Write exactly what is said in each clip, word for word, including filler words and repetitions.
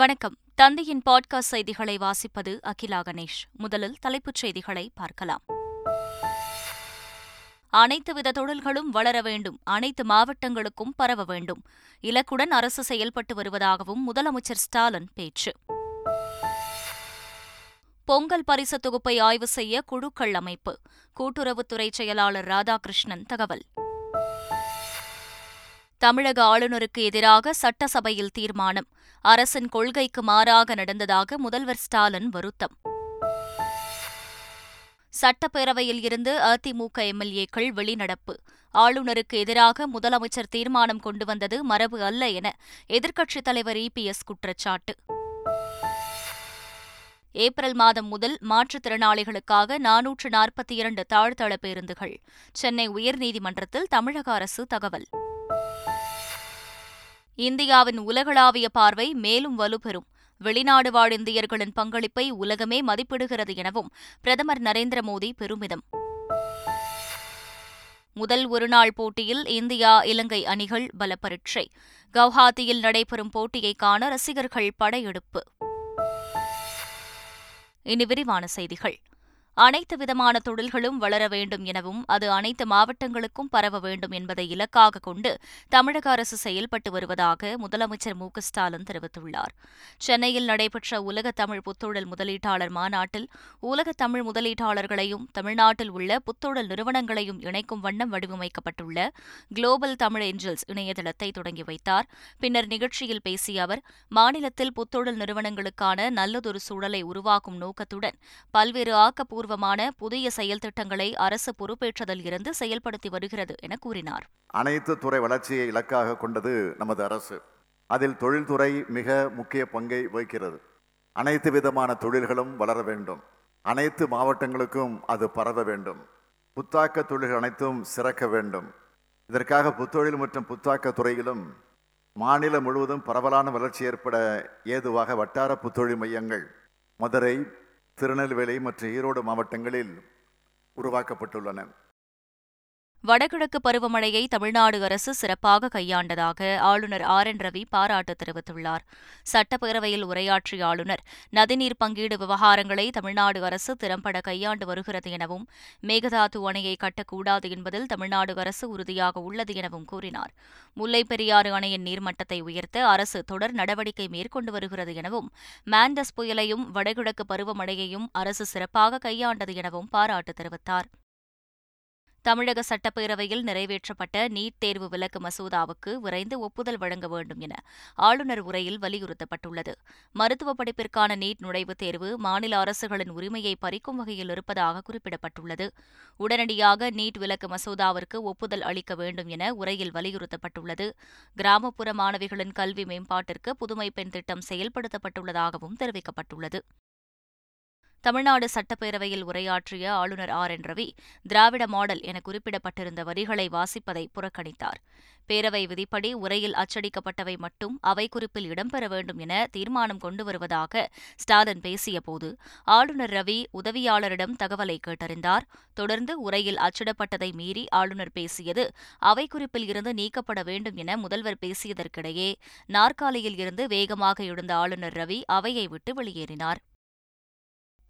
வணக்கம். தந்தியின் பாட்காஸ்ட் செய்திகளை வாசிப்பது அகிலா கணேஷ். முதலில் தலைப்புச் செய்திகளை பார்க்கலாம். அனைத்துவித தொழில்களும் வளர வேண்டும், அனைத்து மாவட்டங்களுக்கும் பரவ வேண்டும், இலக்குடன் அரசு செயல்பட்டு வருவதாகவும் முதலமைச்சர் ஸ்டாலின் பேச்சு. பொங்கல் பரிசு தொகுப்பை ஆய்வு செய்ய குழுக்கள் அமைப்பு, கூட்டுறவுத்துறை செயலாளர் ராதாகிருஷ்ணன் தகவல். தமிழக ஆளுநருக்கு எதிராக சட்டசபையில் தீர்மானம், அரசின் கொள்கைக்கு மாறாக நடந்ததாக முதல்வர் ஸ்டாலின் வருத்தம். சட்டப்பேரவையில் இருந்து அதிமுக எம்எல்ஏக்கள் வெளிநடப்பு, ஆளுநருக்கு எதிராக முதலமைச்சர் தீர்மானம் கொண்டு வந்தது மரபு அல்ல என எதிர்க்கட்சித் தலைவர் இபிஎஸ் குற்றச்சாட்டு. ஏப்ரல் மாதம் முதல் மாற்றுத்திறனாளிகளுக்காக நானூற்று நாற்பத்தி இரண்டு தாழ்தள பேருந்துகள், சென்னை உயர்நீதிமன்றத்தில் தமிழக அரசு தகவல். இந்தியாவின் உலகளாவிய பார்வை மேலும் வலுப்பெறும், வெளிநாடு வாழ் இந்தியர்களின் பங்களிப்பை உலகமே மதிப்பிடுகிறது எனவும் பிரதமர் நரேந்திரமோடி பெருமிதம். முதல் ஒருநாள் போட்டியில் இந்தியா இலங்கை அணிகள் பலப்பரீட்சை, கவுஹாத்தியில் நடைபெறும் போட்டியை காண ரசிகர்கள் படையெடுப்பு. இனி விரிவான செய்திகள். அனைத்து விதமான தொழில்களும் வளர வேண்டும் எனவும் அது அனைத்து மாவட்டங்களுக்கும் பரவ வேண்டும் என்பதை இலக்காக கொண்டு தமிழக அரசு செயல்பட்டு வருவதாக முதலமைச்சர் மு க ஸ்டாலின் தெரிவித்துள்ளார். சென்னையில் நடைபெற்ற உலக தமிழ் புத்தொழில் முதலீட்டாளர் மாநாட்டில் உலக தமிழ் முதலீட்டாளர்களையும் தமிழ்நாட்டில் உள்ள புத்தொழில் நிறுவனங்களையும் இணைக்கும் வண்ணம் வடிவமைக்கப்பட்டுள்ள குளோபல் தமிழ் ஏஞ்சல்ஸ் இணையதளத்தை தொடங்கி வைத்தார். பின்னர் நிகழ்ச்சியில் பேசிய அவர், மாநிலத்தில் புத்தொழில் நிறுவனங்களுக்கான நல்லதொரு சூழலை உருவாக்கும் நோக்கத்துடன் பல்வேறு ஆக்கப்பூர்வ புதிய செயல் திட்டங்களை அரசு பொறுப்பேற்றதில் இருந்து செயல்படுத்தி வருகிறது என கூறினார். அனைத்து துறை வளர்ச்சியை இலக்காக கொண்டது நமது அரசு. அதில் தொழில்துறை மிக முக்கிய பங்கை வகிக்கிறது. அனைத்து விதமான தொழில்களும் வளர வேண்டும், அனைத்து மாவட்டங்களுக்கும் அது பரவ வேண்டும், புத்தாக்க தொழில்கள் அனைத்தும் சிறக்க வேண்டும். இதற்காக புத்தொழில் மற்றும் புத்தாக்க துறையிலும் மாநிலம் முழுவதும் பரவலான வளர்ச்சி ஏற்பட ஏதுவாக வட்டார புத்தொழில் மையங்கள் மதுரை, திருநெல்வேலி மற்றும் ஈரோடு மாவட்டங்களில் உருவாக்கப்பட்டுள்ளன. வடகிழக்கு பருவமழையை தமிழ்நாடு அரசு சிறப்பாக கையாண்டதாக ஆளுநர் ஆர் என் ரவி பாராட்டு தெரிவித்துள்ளார். சட்டப்பேரவையில் உரையாற்றிய ஆளுநர், நதிநீர் பங்கீடு விவகாரங்களை தமிழ்நாடு அரசு திறம்பட கையாண்டு வருகிறது எனவும், மேகதாது அணையை கட்டக்கூடாது என்பதில் தமிழ்நாடு அரசு உறுதியாக உள்ளது எனவும் கூறினார். முல்லைப் பெரியாறு அணையின் நீர்மட்டத்தை உயர்த்த அரசு தொடர் நடவடிக்கை மேற்கொண்டு வருகிறது எனவும், மாண்டஸ் புயலையும் வடகிழக்கு பருவமழையையும் அரசு சிறப்பாக கையாண்டது எனவும் பாராட்டு தெரிவித்தார். தமிழக சட்டப்பேரவையில் நிறைவேற்றப்பட்ட நீட் தேர்வு விலக்கு மசோதாவுக்கு விரைந்து ஒப்புதல் வழங்க வேண்டும் என ஆளுநர் உரையில் வலியுறுத்தப்பட்டுள்ளது. மருத்துவப் படிப்பிற்கான நீட் நுழைவுத் தேர்வு மாநில அரசுகளின் உரிமையை பறிக்கும் வகையில் இருப்பதாக குறிப்பிடப்பட்டுள்ளது. உடனடியாக நீட் விலக்கு மசோதாவிற்கு ஒப்புதல் அளிக்க வேண்டும் என உரையில் வலியுறுத்தப்பட்டுள்ளது. கிராமப்புற மாணவிகளின் கல்வி மேம்பாட்டிற்கு புதுமை பெண் திட்டம் செயல்படுத்தப்பட்டுள்ளதாகவும் தெரிவிக்கப்பட்டுள்ளது. தமிழ்நாடு சட்டப்பேரவையில் உரையாற்றிய ஆளுநர் ஆர் என் ரவி, திராவிட மாடல் என குறிப்பிடப்பட்டிருந்த வரிகளை வாசிப்பதை புறக்கணித்தார். பேரவை விதிப்படி உரையில் அச்சடிக்கப்பட்டவை மட்டும் அவை குறிப்பில் இடம்பெற வேண்டும் என தீர்மானம் கொண்டு வருவதாக ஸ்டாலின் பேசியபோது ஆளுநர் ரவி உதவியாளரிடம் தகவலை கேட்டறிந்தார். தொடர்ந்து உரையில் அச்சிடப்பட்டதை மீறி ஆளுநர் பேசியது அவை குறிப்பில் இருந்து நீக்கப்பட வேண்டும் என முதல்வர் பேசியதற்கிடையே நாற்காலியில் இருந்து வேகமாக எழுந்த ஆளுநர் ரவி அவையை விட்டு வெளியேறினார்.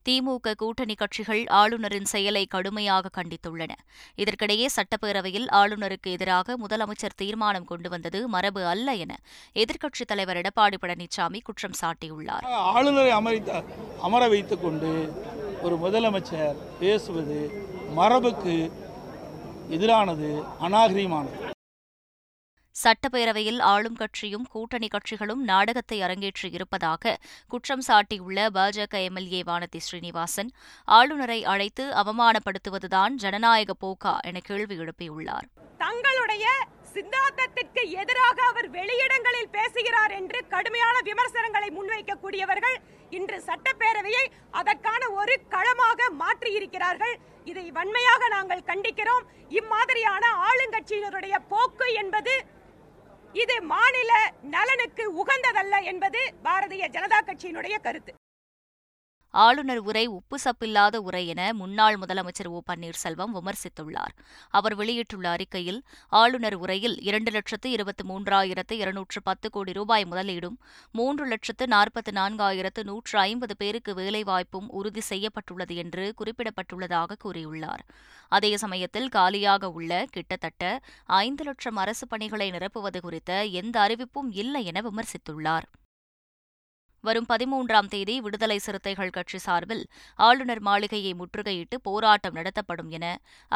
திமுக கூட்டணி கட்சிகள் ஆளுநரின் செயலை கடுமையாக கண்டித்துள்ளன. இதற்கிடையே சட்டப்பேரவையில் ஆளுநருக்கு எதிராக முதலமைச்சர் தீர்மானம் கொண்டு வந்தது மரபு அல்ல என எதிர்க்கட்சித் தலைவர் எடப்பாடி பழனிசாமி குற்றம் சாட்டியுள்ளார். ஆளுநரை அமர வைத்துக் கொண்டு ஒரு முதலமைச்சர் பேசுவது மரபுக்கு எதிரானது, அநாகரிகமானது. சட்டப்பேரவையில் ஆளும் கட்சியும் கூட்டணி கட்சிகளும் நாடகத்தை அரங்கேற்றி இருப்பதாக குற்றம் சாட்டியுள்ள பாஜக எம்எல்ஏ வானதி ஸ்ரீனிவாசன், ஆளுநரை அழைத்து அவமானப்படுத்துவதுதான் ஜனநாயக போக்கா என கேள்வி எழுப்பியுள்ளார். தங்களுடைய சித்தாந்தத்திற்கு எதிராக அவர் வெளியிடங்களில் பேசுகிறார் என்று கடுமையான விமர்சனங்களை முன்வைக்கக்கூடியவர்கள் இன்று சட்டப்பேரவையை அதற்கான ஒரு களமாக மாற்றியிருக்கிறார்கள். இதை வன்மையாக நாங்கள் கண்டிக்கிறோம். இம்மாதிரியான ஆளுங்கட்சியினருடைய போக்கு என்பது இது மாநில நலனுக்கு உகந்ததல்ல என்பது பாரதிய ஜனதா கட்சியினுடைய கருத்து. ஆளுநர் உரை உப்பு சப்பில்லாத உரை என முன்னாள் முதலமைச்சர் ஒ பன்னீர்செல்வம் விமர்சித்துள்ளார். அவர் வெளியிட்டுள்ள அறிக்கையில், ஆளுநர் உரையில் இரண்டு லட்சத்து இருபத்தி மூன்றாயிரத்து இருநூற்று பத்து கோடி ரூபாய் முதலீடும் மூன்று லட்சத்து நாற்பத்தி நான்காயிரத்து நூற்று ஐம்பது பேருக்கு வேலைவாய்ப்பும் உறுதி செய்யப்பட்டுள்ளது என்று குறிப்பிடப்பட்டுள்ளதாக கூறியுள்ளார். அதே சமயத்தில் காலியாக உள்ள கிட்டத்தட்ட ஐந்து லட்சம் அரசு பணிகளை நிரப்புவது குறித்த எந்த அறிவிப்பும் இல்லை என விமர்சித்துள்ளார். வரும் பதிமூன்றாம் தேதி விடுதலை சிறுத்தைகள் கட்சி சார்பில் ஆளுநர் மாளிகையை முற்றுகையிட்டு போராட்டம் நடத்தப்படும் என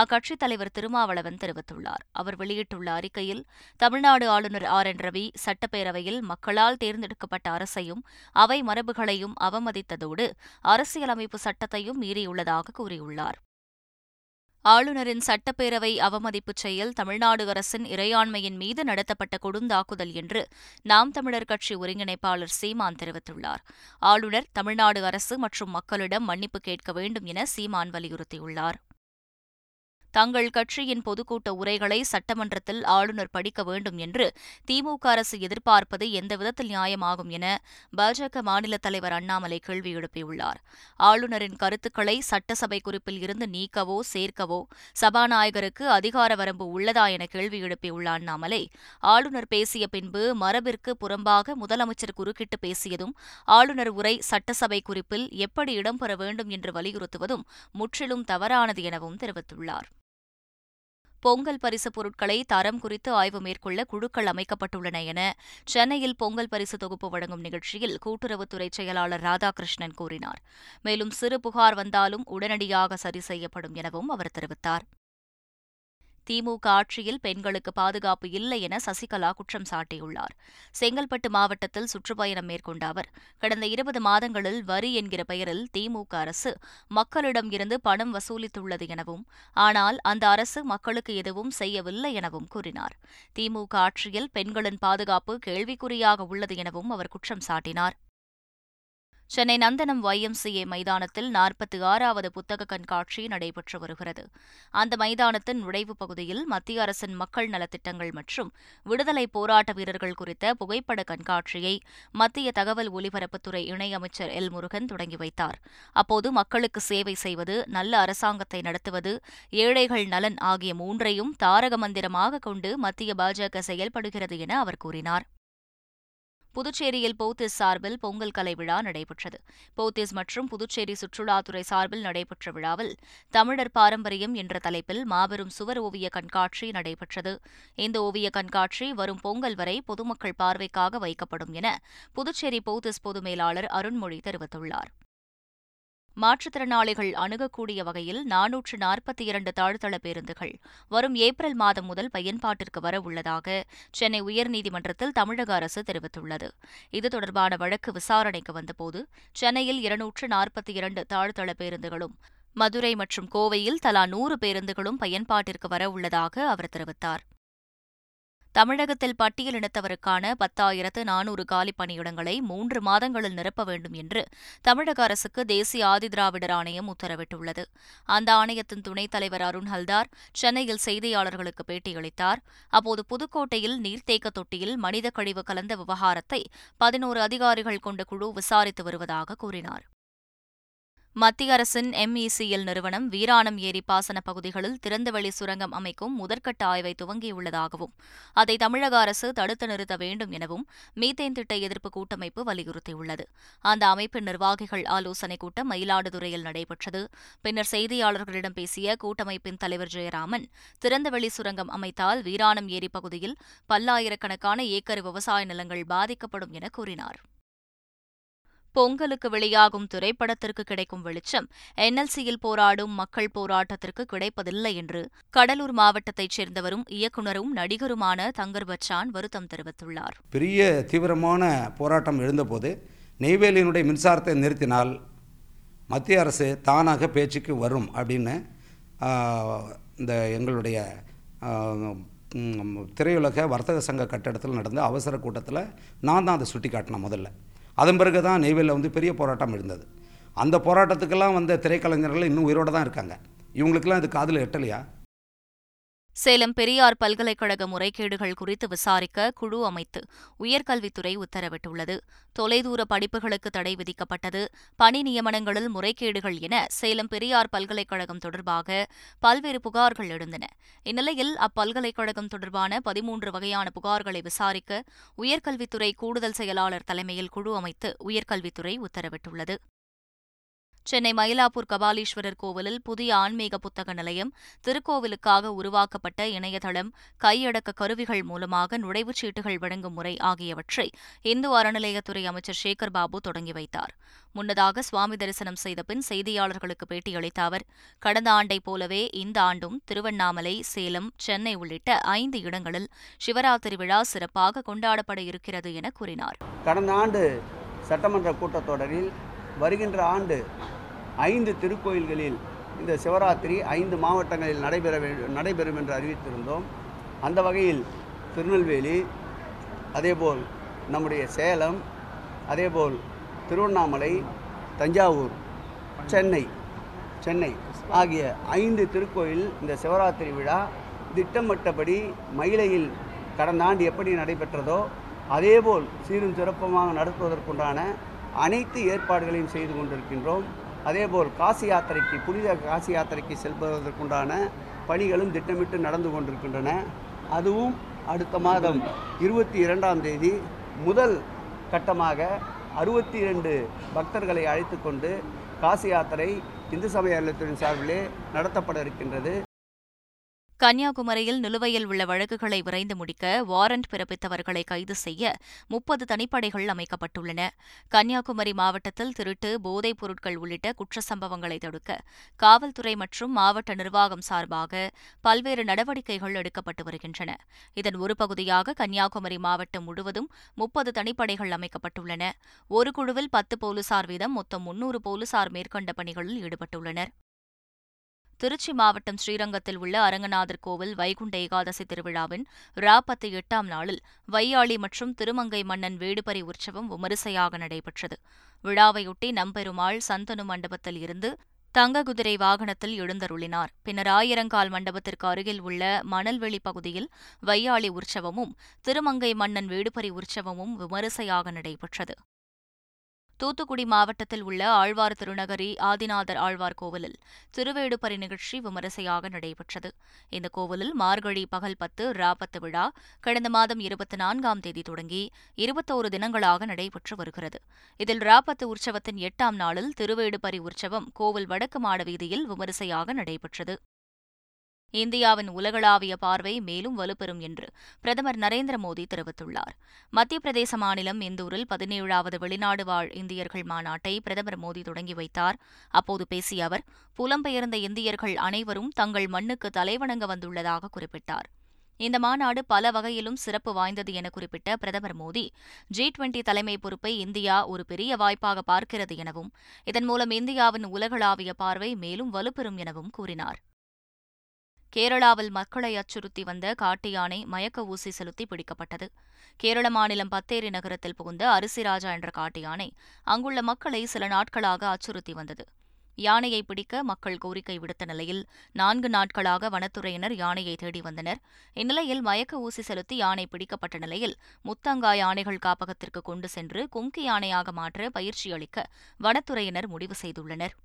அக்கட்சித் தலைவர் திருமாவளவன் தெரிவித்துள்ளார். அவர் வெளியிட்டுள்ள அறிக்கையில், தமிழ்நாடு ஆளுநர் ஆர் என் ரவி சட்டப்பேரவையில் மக்களால் தேர்ந்தெடுக்கப்பட்ட அரசையும் அவை மரபுகளையும் அவமதித்ததோடு அரசியலமைப்பு சட்டத்தையும் மீறியுள்ளதாக கூறியுள்ளார். ஆளுநரின் சட்டப்பேரவை அவமதிப்புச் செயல் தமிழ்நாடு அரசின் இறையாண்மையின் மீது நடத்தப்பட்ட கொடுந்தாக்குதல் என்று நாம் தமிழர் கட்சி ஒருங்கிணைப்பாளர் சீமான் தெரிவித்துள்ளார். ஆளுநர் தமிழ்நாடு அரசு மற்றும் மக்களிடம் மன்னிப்பு கேட்க வேண்டும் என சீமான் வலியுறுத்தியுள்ளார். தங்கள் கட்சியின் பொதுக்கூட்ட உரைகளை சட்டமன்றத்தில் ஆளுநர் படிக்க வேண்டும் என்று திமுக அரசு எதிர்பார்ப்பது எந்த விதத்தில் நியாயமாகும் என பாஜக மாநில தலைவர் அண்ணாமலை கேள்வி எழுப்பியுள்ளார். ஆளுநரின் கருத்துக்களை சட்டசபை குறிப்பில் இருந்து நீக்கவோ சேர்க்கவோ சபாநாயகருக்கு அதிகார வரம்பு உள்ளதா என கேள்வி எழுப்பியுள்ள அண்ணாமலை, ஆளுநர் பேசிய பின்பு மரபிற்கு புறம்பாக முதலமைச்சர் குறுக்கிட்டு பேசியதும் ஆளுநர் உரை சட்டசபை குறிப்பில் எப்படி இடம்பெற வேண்டும் என்று வலியுறுத்துவதும் முற்றிலும் தவறானது எனவும் தெரிவித்துள்ளார். பொங்கல் பரிசு பொருட்களை தரம் குறித்து ஆய்வு மேற்கொள்ள குழுக்கள் அமைக்கப்பட்டுள்ளன என சென்னையில் பொங்கல் பரிசு தொகுப்பு வழங்கும் நிகழ்ச்சியில் கூட்டுறவுத்துறை செயலாளர் ராதாகிருஷ்ணன் கூறினார். மேலும் சிறு புகார் வந்தாலும் உடனடியாக சரி செய்யப்படும் எனவும் அவர் தெரிவித்தார். திமுக ஆட்சியில் பெண்களுக்கு பாதுகாப்பு இல்லை என சசிகலா குற்றம் சாட்டியுள்ளார். செங்கல்பட்டு மாவட்டத்தில் சுற்றுப்பயணம் மேற்கொண்ட அவர், கடந்த இருபது மாதங்களில் வரி என்கிற பெயரில் திமுக அரசு மக்களிடம் இருந்து பணம் வசூலித்துள்ளது எனவும், ஆனால் அந்த அரசு மக்களுக்கு எதுவும் செய்யவில்லை எனவும் கூறினார். திமுக ஆட்சியில் பெண்களின் பாதுகாப்பு கேள்விக்குறியாக உள்ளது எனவும் அவர் குற்றம் சாட்டினார். Chennai Nandanam Y M C A மைதானத்தில் நாற்பத்தி ஆறாவது புத்தக கண்காட்சி நடைபெற்று வருகிறது. அந்த மைதானத்தின் நுழைவுப் பகுதியில் மத்திய அரசின் மக்கள் நலத்திட்டங்கள் மற்றும் விடுதலை போராட்ட வீரர்கள் குறித்த புகைப்பட கண்காட்சியை மத்திய தகவல் ஒலிபரப்புத்துறை இணையமைச்சர் எல் முருகன் தொடங்கி வைத்தார். அப்போது மக்களுக்கு சேவை செய்வது, நல்ல அரசாங்கத்தை நடத்துவது, ஏழைகள் நலன் ஆகிய மூன்றையும் தாரக மந்திரமாக கொண்டு மத்திய பாஜக செயல்படுகிறது என அவர் கூறினார். புதுச்சேரியில் போத்தீஸ் சார்பில் பொங்கல் கலை விழா நடைபெற்றது. போத்தீஸ் மற்றும் புதுச்சேரி சுற்றுலாத்துறை சார்பில் நடைபெற்ற விழாவில் தமிழர் பாரம்பரியம் என்ற தலைப்பில் மாபெரும் சுவர் ஓவிய கண்காட்சி நடைபெற்றது. இந்த ஓவிய கண்காட்சி வரும் பொங்கல் வரை பொதுமக்கள் பார்வைக்காக வைக்கப்படும் என புதுச்சேரி போத்தீஸ் பொது மேலாளர் அருண்மொழி தெரிவித்துள்ளார். மாற்றுத்திறனாளிகள் அணுகக்கூடிய வகையில் நானூற்று நாற்பத்தி இரண்டு தாழ்த்தள பேருந்துகள் வரும் ஏப்ரல் மாதம் முதல் பயன்பாட்டிற்கு வர உள்ளதாக சென்னை உயர்நீதிமன்றத்தில் தமிழக அரசு தெரிவித்துள்ளது. இது தொடர்பான வழக்கு விசாரணைக்கு வந்தபோது சென்னையில் இருநூற்று நாற்பத்தி இரண்டு தாழ்த்தள பேருந்துகளும் மதுரை மற்றும் கோவையில் தலா நூறு பேருந்துகளும் பயன்பாட்டிற்கு வர உள்ளதாக அவர் தெரிவித்தார். தமிழகத்தில் பட்டியலினத்தவருக்கான பத்தாயிரத்து நானூறு காலி பணியிடங்களை மூன்று மாதங்களில் நிரப்ப வேண்டும் என்று தமிழக அரசுக்கு தேசிய ஆதிதிராவிடர் ஆணையம் உத்தரவிட்டுள்ளது. அந்த ஆணையத்தின் துணைத் தலைவர் அருண் ஹல்தார் சென்னையில் செய்தியாளர்களுக்கு பேட்டியளித்தார். அப்போது புதுக்கோட்டையில் நீர்த்தேக்க தொட்டியில் மனித கழிவு கலந்த விவகாரத்தை பதினோரு அதிகாரிகள் கொண்ட குழு விசாரித்து வருவதாக கூறினார். மத்திய அரசின் எம் இ சி எல் நிறுவனம் வீராணம் ஏரி பாசன பகுதிகளில் திறந்தவெளி சுரங்கம் அமைக்கும் முதற்கட்ட ஆய்வை துவங்கியுள்ளதாகவும் அதை தமிழக அரசு தடுத்து நிறுத்த வேண்டும் எனவும் மீத்தேன் திட்ட எதிர்ப்பு கூட்டமைப்பு வலியுறுத்தியுள்ளது. அந்த அமைப்பின் நிர்வாகிகள் ஆலோசனைக் கூட்டம் மயிலாடுதுறையில் நடைபெற்றது. பின்னர் செய்தியாளர்களிடம் பேசிய கூட்டமைப்பின் தலைவர் ஜெயராமன், திறந்தவெளி சுரங்கம் அமைத்தால் வீராணம் ஏரி பகுதியில் பல்லாயிரக்கணக்கான ஏக்கர் விவசாய நிலங்கள் பாதிக்கப்படும் என கூறினார். பொங்கலுக்கு வெளியாகும் திரைப்படத்திற்கு கிடைக்கும் வெளிச்சம் என் எல் சியில் போராடும் மக்கள் போராட்டத்திற்கு கிடைப்பதில்லை என்று கடலூர் மாவட்டத்தைச் சேர்ந்தவரும் இயக்குநரும் நடிகருமான தங்கர் பச்சான் வருத்தம் தெரிவித்துள்ளார். பெரிய தீவிரமான போராட்டம் எழுந்தபோது நெய்வேலியினுடைய மின்சாரத்தை நிறுத்தினால் மத்திய அரசு தானாக பேச்சுக்கு வரும் அப்படின்னு இந்த எங்களுடைய திரையுலக வர்த்தக சங்க கட்டிடத்தில் நடந்த அவசர கூட்டத்தில் நான் தான் அதை சுட்டி காட்டினேன் முதல்ல. அதன் பிறகு தான் நெய்வேலியில் வந்து பெரிய போராட்டம் இருந்தது. அந்த போராட்டத்துக்கெல்லாம் வந்த திரைக்கலைஞர்கள் இன்னும் உயிரோடு தான் இருக்காங்க. இவங்களுக்கெல்லாம் இது காதில் எட்டலையா? சேலம் பெரியார் பல்கலைக்கழக முறைகேடுகள் குறித்து விசாரிக்க குழு அமைத்து உயர்கல்வித்துறை உத்தரவிட்டுள்ளது. தொலைதூர படிப்புகளுக்கு தடை விதிக்கப்பட்டது. பணி நியமனங்களில் முறைகேடுகள் என சேலம் பெரியார் பல்கலைக்கழகம் தொடர்பாக பல்வேறு புகார்கள் எழுந்தன. இந்நிலையில் அப்பல்கலைக்கழகம் தொடர்பான பதிமூன்று வகையான புகார்களை விசாரிக்க உயர்கல்வித்துறை கூடுதல் செயலாளர் தலைமையில் குழு அமைத்து உயர்கல்வித்துறை உத்தரவிட்டுள்ளது. சென்னை மயிலாப்பூர் கபாலீஸ்வரர் கோவிலில் புதிய ஆன்மீக புத்தக நிலையம், திருக்கோவிலுக்காக உருவாக்கப்பட்ட இணையதளம், கையடக்க கருவிகள் மூலமாக நுழைவுச் சீட்டுகள் வழங்கும் முறை ஆகியவற்றை இந்து அறநிலையத்துறை அமைச்சர் சேகர்பாபு தொடங்கி வைத்தார். முன்னதாக சுவாமி தரிசனம் செய்த பின் செய்தியாளர்களுக்கு பேட்டியளித்த அவர், கடந்த ஆண்டைப் போலவே இந்த ஆண்டும் திருவண்ணாமலை, சேலம், சென்னை உள்ளிட்ட ஐந்து இடங்களில் சிவராத்திரி விழா சிறப்பாக கொண்டாடப்பட இருக்கிறது என கூறினார். கடந்த ஆண்டு சட்டமன்ற கூட்டத்தொடரில் வருகின்ற ஆண்டு ஐந்து திருக்கோயில்களில் இந்த சிவராத்திரி ஐந்து மாவட்டங்களில் நடைபெற நடைபெறும் என்று அறிவித்திருந்தோம். அந்த வகையில் திருநெல்வேலி, அதேபோல் நம்முடைய சேலம், அதேபோல் திருவண்ணாமலை, தஞ்சாவூர், சென்னை சென்னை ஆகிய ஐந்து திருக்கோயில் இந்த சிவராத்திரி விழா திட்டமிட்டபடி மயிலையில் கடந்த ஆண்டு எப்படி நடைபெற்றதோ அதேபோல் சீரும் சிறப்புமாக நடத்துவதற்குண்டான அனைத்து ஏற்பாடுகளையும் செய்து கொண்டிருக்கின்றோம். அதேபோல் காசி யாத்திரைக்கு, புனித காசி யாத்திரைக்கு செல்வதற்குண்டான பணிகளும் திட்டமிட்டு நடந்து கொண்டிருக்கின்றன. அதுவும் அடுத்த மாதம் இருபத்தி இரண்டாம் தேதி முதல் கட்டமாக அறுபத்தி இரண்டு பக்தர்களை அழைத்து கொண்டு காசி யாத்திரை இந்து சமய அறநிலையத்துறையின் சார்பிலே நடத்தப்பட இருக்கின்றது. கன்னியாகுமரியில் நிலுவையில் உள்ள வழக்குகளை விரைந்து முடிக்க வாரண்ட் பிறப்பித்தவர்களை கைது செய்ய முப்பது தனிப்படைகள் அமைக்கப்பட்டுள்ளன. கன்னியாகுமரி மாவட்டத்தில் திருட்டு, போதைப் பொருட்கள் உள்ளிட்ட குற்ற சம்பவங்களை தடுக்க காவல்துறை மற்றும் மாவட்ட நிர்வாகம் சார்பாக பல்வேறு நடவடிக்கைகள் எடுக்கப்பட்டு வருகின்றன. இதன் ஒரு பகுதியாக கன்னியாகுமரி மாவட்டம் முழுவதும் முப்பது தனிப்படைகள் அமைக்கப்பட்டுள்ளன. ஒரு குழுவில் பத்து போலீசார் வீதம் மொத்தம் முன்னூறு போலீசார் மேற்கண்ட பணிகளில் ஈடுபட்டுள்ளனர். திருச்சி மாவட்டம் ஸ்ரீரங்கத்தில் உள்ள அரங்கநாதர் கோவில் வைகுண்ட ஏகாதசி திருவிழாவின் ராப்பத்து எட்டாம் நாளில் வையாளி மற்றும் திருமங்கை மன்னன் வேடுபரி உற்சவம் விமரிசையாக நடைபெற்றது. விழாவையொட்டி நம்பெருமாள் சந்தனு மண்டபத்தில் இருந்து தங்க குதிரை வாகனத்தில் எழுந்தருளினார். பின்னர் ஆயிரங்கால் மண்டபத்திற்கு அருகில் உள்ள மணல்வெளி பகுதியில் வையாளி உற்சவமும் திருமங்கை மன்னன் வேடுபரி உற்சவமும் விமரிசையாக நடைபெற்றது. தூத்துக்குடி மாவட்டத்தில் உள்ள ஆழ்வார் திருநகரி ஆதிநாதர் ஆழ்வார் கோவிலில் திருவேடுபரி நிகழ்ச்சி விமரிசையாக நடைபெற்றது. இந்த கோவிலில் மார்கழி பகல் பத்து ராபத்து விழா கடந்த மாதம் இருபத்தி நான்காம் தேதி தொடங்கி இருபத்தோரு தினங்களாக நடைபெற்று வருகிறது. இதில் ராபத்து உற்சவத்தின் எட்டாம் நாளில் திருவேடுபரி உற்சவம் கோவில் வடக்கு மாட வீதியில் விமரிசையாக நடைபெற்றது. இந்தியாவின் உலகளாவிய பார்வை மேலும் வலுப்பெறும் என்று பிரதமர் நரேந்திர மோடி தெரிவித்துள்ளார். மத்திய பிரதேச மாநிலம் இந்தூரில் பதினேழாவது வெளிநாடு வாழ் இந்தியர்கள் மாநாட்டை பிரதமர் மோடி தொடங்கி வைத்தார். அப்போது பேசிய அவர், புலம்பெயர்ந்த இந்தியர்கள் அனைவரும் தங்கள் மண்ணுக்கு தலைவணங்க வந்துள்ளதாக குறிப்பிட்டார். இந்த மாநாடு பல வகையிலும் சிறப்பு வாய்ந்தது என குறிப்பிட்ட பிரதமர் மோடி, ஜி டுவெண்டி தலைமை பொறுப்பை இந்தியா ஒரு பெரிய வாய்ப்பாக பார்க்கிறது எனவும் இதன் மூலம் இந்தியாவின் உலகளாவிய பார்வை மேலும் வலுப்பெறும் எனவும் கூறினார். கேரளாவில் மக்களை அச்சுறுத்தி வந்த காட்டு யானை மயக்க ஊசி செலுத்தி பிடிக்கப்பட்டது. கேரள மாநிலம் பத்தேரி நகரத்தில் புகுந்த அரிசிராஜா என்ற காட்டு யானை அங்குள்ள மக்களை சில நாட்களாக அச்சுறுத்தி வந்தது. யானையை பிடிக்க மக்கள் கோரிக்கை விடுத்த நிலையில் நான்கு நாட்களாக வனத்துறையினர் யானையை தேடி வந்தனர். இந்நிலையில் மயக்க ஊசி செலுத்தி யானை பிடிக்கப்பட்ட நிலையில் முத்தங்கா யானைகள் காப்பகத்திற்கு கொண்டு சென்று கும்கி யானையாக மாற்ற பயிற்சி அளிக்க வனத்துறையினர் முடிவு செய்துள்ளனர்.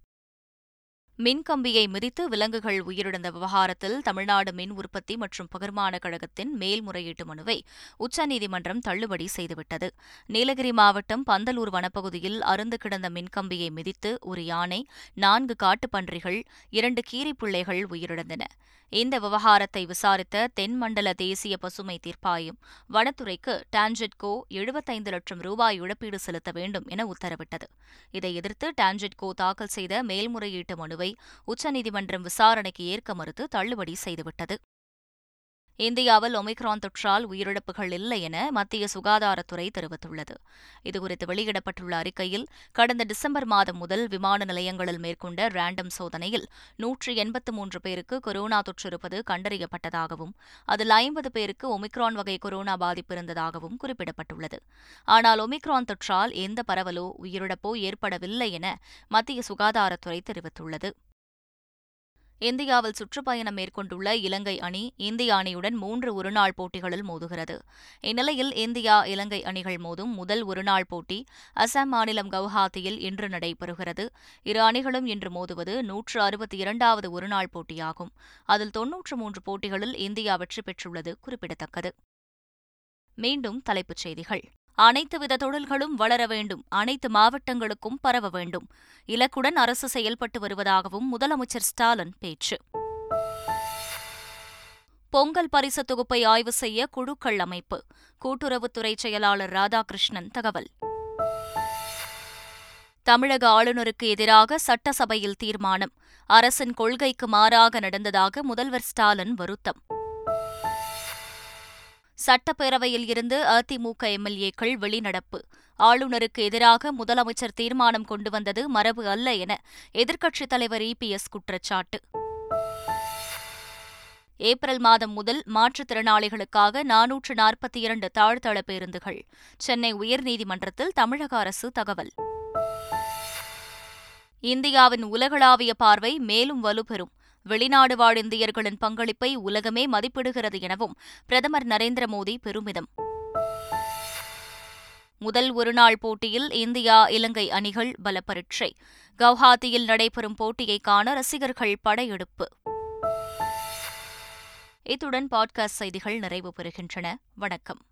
மின்கம்பியை மிதித்து விலங்குகள் உயிரிழந்த விவகாரத்தில் தமிழ்நாடு மின் உற்பத்தி மற்றும் பகிர்மான கழகத்தின் மேல்முறையீட்டு மனுவை உச்சநீதிமன்றம் தள்ளுபடி செய்துவிட்டது. நீலகிரி மாவட்டம் பந்தலூர் வனப்பகுதியில் அறுந்து கிடந்த மின்கம்பியை மிதித்து ஒரு யானை, நான்கு காட்டுப்பன்றிகள், இரண்டு கீரிப்பிள்ளைகள் உயிரிழந்தன. இந்த விவகாரத்தை விசாரித்த தென்மண்டல தேசிய பசுமை தீர்ப்பாயம் வனத்துறைக்கு டான்ஜெட்கோ எழுபத்தைந்து லட்சம் ரூபாய் இழப்பீடு செலுத்த வேண்டும் என உத்தரவிட்டது. இதை எதிர்த்து டான்ஜெட்கோ தாக்கல் செய்த மேல்முறையீட்டு மனுவை உச்சநீதிமன்றம் விசாரணைக்கு ஏற்க மறுத்து தள்ளுபடி செய்துவிட்டது. இந்தியாவில் ஒமிக்ரான் தொற்றால் உயிரிழப்புகள் இல்லை என மத்திய சுகாதாரத்துறை தெரிவித்துள்ளது. இதுகுறித்து வெளியிடப்பட்டுள்ள அறிக்கையில், கடந்த டிசம்பர் மாதம் முதல் விமான நிலையங்களில் மேற்கொண்ட ரேண்டம் சோதனையில் நூற்று எண்பத்து மூன்று பேருக்கு கொரோனா தொற்றிருப்பது கண்டறியப்பட்டதாகவும் அதில் ஐம்பது பேருக்கு ஒமிக்ரான் வகை கொரோனா பாதிப்பு இருந்ததாகவும் குறிப்பிடப்பட்டுள்ளது. ஆனால் ஒமிக்ரான் தொற்றால் எந்த பரவலோ உயிரிழப்போ ஏற்படவில்லை என மத்திய சுகாதாரத்துறை தெரிவித்துள்ளது. இந்தியாவில் சுற்றுப்பயணம் மேற்கொண்டுள்ள இலங்கை அணி இந்திய அணியுடன் மூன்று ஒருநாள் போட்டிகளில் மோதுகிறது. இந்நிலையில் இந்தியா இலங்கை அணிகள் மோதும் முதல் ஒருநாள் போட்டி அசாம் மாநிலம் கவுஹாத்தியில் இன்று நடைபெறுகிறது. இரு அணிகளும் இன்று மோதுவது நூற்று அறுபத்தி இரண்டாவது ஒருநாள் போட்டியாகும். அதில் தொன்னூற்று மூன்று போட்டிகளில் இந்தியா வெற்றி பெற்றுள்ளது குறிப்பிடத்தக்கது. மீண்டும் தலைப்புச் செய்திகள். அனைத்துவித தொழில்களும் வளர வேண்டும், அனைத்து மாவட்டங்களுக்கும் பரவ வேண்டும், இலக்குடன் அரசு செயல்பட்டு வருவதாகவும் முதலமைச்சர் ஸ்டாலின் பேச்சு. பொங்கல் பரிசு தொகுப்பை ஆய்வு செய்ய குழுக்கள் அமைப்பு, கூட்டுறவுத்துறை செயலாளர் ராதாகிருஷ்ணன் தகவல். தமிழக ஆளுநருக்கு எதிராக சட்டசபையில் தீர்மானம், அரசின் கொள்கைக்கு மாறாக நடந்ததாக முதல்வர் ஸ்டாலின் வருத்தம். சட்டப்பேரவையில் இருந்து அதிமுக எம்எல்ஏக்கள் வெளிநடப்பு, ஆளுநருக்கு எதிராக முதலமைச்சர் தீர்மானம் கொண்டு வந்தது மரபு அல்ல என எதிர்க்கட்சித் தலைவர் இபிஎஸ் குற்றச்சாட்டு. ஏப்ரல் மாதம் முதல் மாற்றுத்திறனாளிகளுக்காக நானூற்று நாற்பத்தி இரண்டு தாழ்தள பேருந்துகள், சென்னை உயர்நீதிமன்றத்தில் தமிழக அரசு தகவல். இந்தியாவின் உலகளாவிய பார்வை மேலும் வலுப்பெறும், வெளிநாடு வாழ் இந்தியர்களின் பங்களிப்பை உலகமே மதிப்பிடுகிறது எனவும் பிரதமர் நரேந்திரமோடி பெருமிதம். முதல் ஒருநாள் போட்டியில் இந்தியா இலங்கை அணிகள் பல பரீட்சை, கவுஹாத்தியில் நடைபெறும் போட்டியை காண ரசிகர்கள் படையெடுப்பு. இத்துடன் பாட்காஸ்ட் செய்திகள் நிறைவு பெறுகின்றன. வணக்கம்.